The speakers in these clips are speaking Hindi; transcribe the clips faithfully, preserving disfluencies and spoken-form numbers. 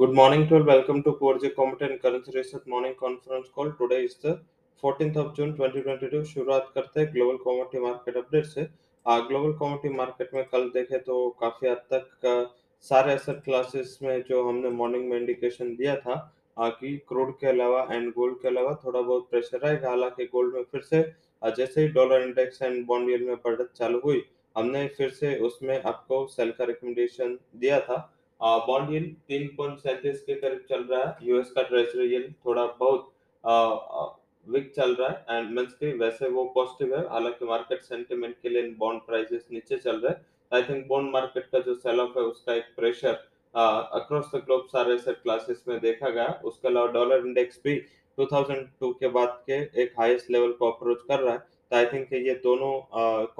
Good morning to all. Welcome to Korje Commodity and Currency Research Morning Conference Call. Today is the fourteenth of June twenty twenty-two. शुरुआत करते हैं ग्लोबल कमोडिटी मार्केट अपडेट से। ग्लोबल कमोडिटी मार्केट में कल देखे तो काफी हद तक सारे एसेट क्लासेस में जो हमने मॉर्निंग में इंडिकेशन दिया था कि क्रूड के अलावा एंड गोल्ड के अलावा थोड़ा बहुत प्रेशर आएगा। हालांकि गोल्ड में फिर से जैसे ही dollar index and bond yield में बढ़त चालू हुई, हमने फिर से उसमें आपको सेल का रिकमेंडेशन दिया था। बॉन्ड यील्ड तीन पॉइंट सैंतीस के करीब चल रहा है। यूएस का ट्रेजरी यील्ड थोड़ा बहुत वीक चल रहा है एंड मींस कि वैसे वो पॉजिटिव है, हालांकि मार्केट सेंटिमेंट के लिए बॉन्ड प्राइसेस नीचे चल रहे हैं। आई थिंक बॉन्ड मार्केट का जो सेल ऑफ है उसका एक प्रेशर अक्रॉस द ग्लोब सारे एसेट क्लासेस में देखा गया। उसके अलावा डॉलर इंडेक्स भी दो हज़ार दो के बाद के एक हाईएस्ट लेवल को अप्रोच कर रहा है। तो आई थिंक ये दोनों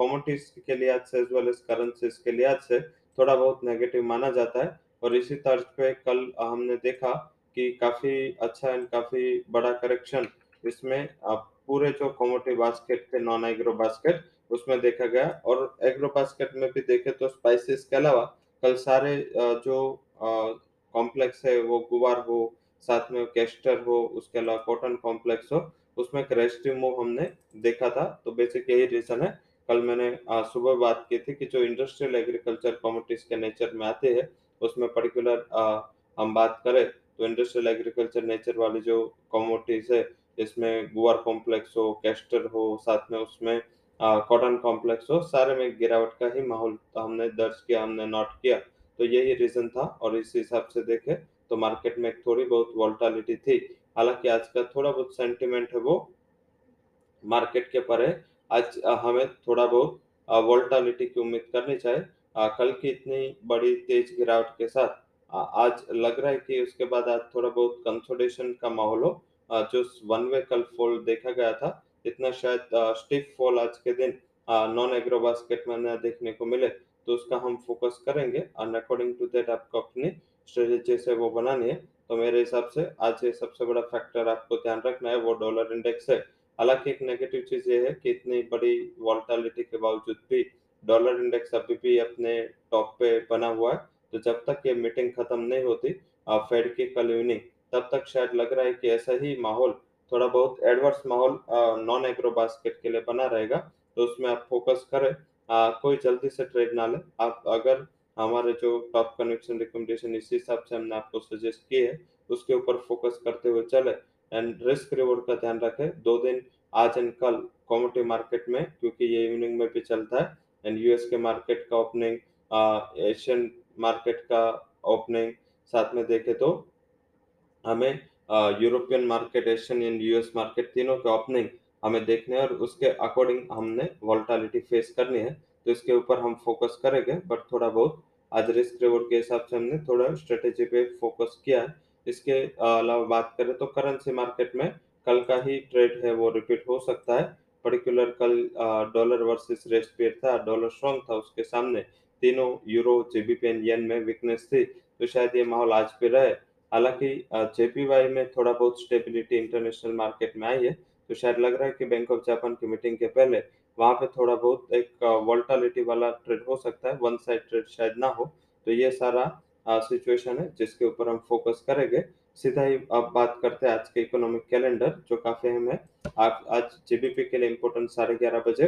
कमोडिटीज के लिए आज से एज वेल एज करेंसीज के लिए आज से थोड़ा बहुत नेगेटिव माना जाता है। और इसी तर्ज पे कल हमने देखा कि काफी अच्छा एंड काफी बड़ा करेक्शन इसमें पूरे जो कमोडिटी बास्केट थे नॉन एग्रो बास्केट उसमें देखा गया। और एग्रो बास्केट में भी देखे तो स्पाइसेस के अलावा कल सारे जो कॉम्प्लेक्स है वो गुवार हो, साथ में कैस्टर हो, उसके अलावा कॉटन कॉम्प्लेक्स हो, उसमें क्रेस्टिव मूव हमने देखा था। तो बेसिक यही रीजन है। कल मैंने सुबह बात की थी कि जो इंडस्ट्रियल एग्रीकल्चर कमोडिटीज के नेचर में आते हैं उसमें पर्टिकुलर हम बात करें तो इंडस्ट्रियल एग्रीकल्चर नेचर वाली जो कमोडिटीज है इसमें गुआर कॉम्प्लेक्स हो, कैस्टर हो, साथ में उसमें कॉटन कॉम्प्लेक्स हो, सारे में गिरावट का ही माहौल हमने दर्ज किया, हमने नोट किया। तो यही रीजन था। और इस हिसाब से देखें तो मार्केट में थोड़ी बहुत वॉल्टिलिटी थी। हालांकि आज का थोड़ा बहुत सेंटिमेंट है वो मार्केट के पर है। आज हमें थोड़ा बहुत वॉल्टिलिटी की उम्मीद करनी चाहिए। आ, कल की इतनी बड़ी तेज गिरावट के साथ आ, आज लग रहा है कि उसके बाद आज थोड़ा बहुत कंसोलिडेशन का माहौल हो। आ, जो वन वे कल फॉल देखा गया था इतना शायद आ, स्टिफ फॉल आज के दिन नॉन एग्रो बास्केट में न देखने को मिले, तो उसका हम फोकस करेंगे एंड अकॉर्डिंग टू दैट आपको अपनी स्ट्रेटेजी से वो बनानी है। तो मेरे हिसाब से आज ये सबसे बड़ा फैक्टर आपको ध्यान रखना है वो डॉलर इंडेक्स है। हालांकि एक नेगेटिव चीज़ ये है कि इतनी बड़ी वॉल्टिलिटी के बावजूद भी डॉलर इंडेक्स अभी भी अपने टॉप पे बना हुआ है। तो जब तक ये मीटिंग खत्म नहीं होती फेड की कल इवनिंग, तब तक शायद लग रहा है कि ऐसा ही माहौल थोड़ा बहुत एडवर्स माहौल नॉन एग्रो बास्केट के लिए बना रहेगा। तो उसमें आप फोकस करें, आ, कोई जल्दी से ट्रेड ना लें। आप अगर हमारे जो टॉप कन्विक्शन रिकमेंडेशन इस हिसाब से हमने आपको सजेस्ट किए है उसके ऊपर फोकस करते हुए चले एंड रिस्क रिवॉर्ड का ध्यान रखें। दो दिन आज एंड कल कमोडिटी मार्केट में, क्योंकि ये इवनिंग में भी चलता है एंड यूएस के मार्केट का ओपनिंग, एशियन मार्केट का ओपनिंग, साथ में देखें तो हमें European market, Asian and US market तीनों के ओपनिंग हमें देखने हैं और उसके अकॉर्डिंग हमने वॉल्टिलिटी फेस करनी है। तो इसके ऊपर हम फोकस करेंगे, बट थोड़ा बहुत आज रिस्क रिवॉर्ड के हिसाब से हमने थोड़ा स्ट्रेटेजी पे फोकस किया है। इसके अलावा बात करें तो करेंसी मार्केट में कल का ही ट्रेड है वो रिपीट हो सकता है। पर्टिकुलर कल डॉलर वर्सेस रेस्ट पेयर था, डॉलर स्ट्रांग था, उसके सामने तीनों यूरो, जेबीपी एंड येन में वीकनेस थी। तो शायद ये माहौल आज भी रहे। हालांकि जेपीवाई में थोड़ा बहुत स्टेबिलिटी इंटरनेशनल मार्केट में आई है। तो शायद लग रहा है कि बैंक ऑफ जापान की मीटिंग के पहले वहां पे थोड़ा बहुत एक वॉल्टिलिटी वाला ट्रेड हो सकता है, वन साइड ट्रेड शायद ना हो। तो ये सारा सिचुएशन है जिसके ऊपर हम फोकस करेंगे। सीधा ही अब बात करते हैं आज के इकोनॉमिक कैलेंडर जो काफी अहम है। आप आज जीबीपी के लिए इम्पोर्टेंट साढ़े ग्यारह बजे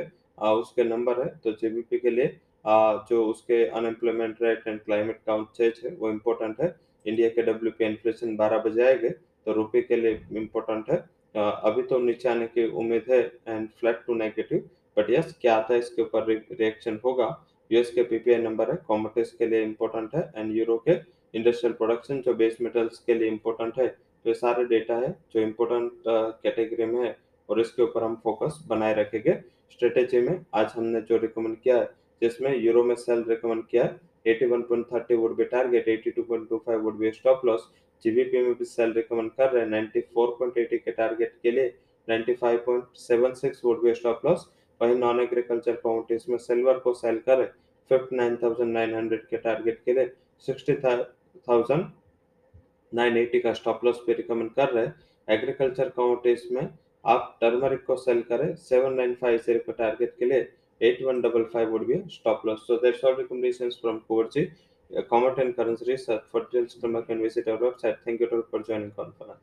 उसके नंबर है। तो जीबीपी के लिए आ, जो उसके unemployment rate and climate count change है वो इम्पोर्टेंट है। इंडिया के डब्ल्यूपीआई इन्फ्लेशन बारह बजे आएंगे, तो रुपये के लिए इम्पोर्टेंट है। आ, अभी तो नीचे आने की उम्मीद है and flat to negative, but yes क्या आता है इसके ऊपर रिएक्शन होगा। यूएस के पीपीआई नंबर है, कमोडिटीज के लिए इम्पोर्टेंट है एंड यूरो के इंडस्ट्रियल प्रोडक्शन जो बेस मेटल्स के लिए इम्पोर्टेंट है। तो ये सारे डेटा है जो इम्पोर्टेंट कैटेगरी में है और इसके ऊपर हम फोकस बनाए रखेंगे। स्ट्रेटेजी में आज हमने जो रिकमेंड किया है जिसमें यूरो में सेल रिकमेंड किया है, eighty one point thirty would be target, eighty two point two five would be stop loss. GBP में भी सेल रिकमेंड कर रहे हैं, नाइंटी फोर पॉइंट एटी के टारगेट के लिए ninety five point seven six would be stop loss. वहीं नॉन एग्रीकल्चर कमोडिटीज में सिल्वर को सेल करें fifty nine thousand nine hundred के टारगेट के लिए, सिक्सटी थाउज़ेंड नाइन एटी का स्टॉप लॉस पे रिकमेंड कर रहे हैं। एग्रीकल्चर कमोडिटीज में आप टर्मरिक को सेल करें सेवन नाइन फाइव जीरो के टारगेट के लिए, eight one double five would be stop loss. So that's all recommendations from कोर्जी। comment and currency research. For details, you can visit our website. Thank you all for joining conference.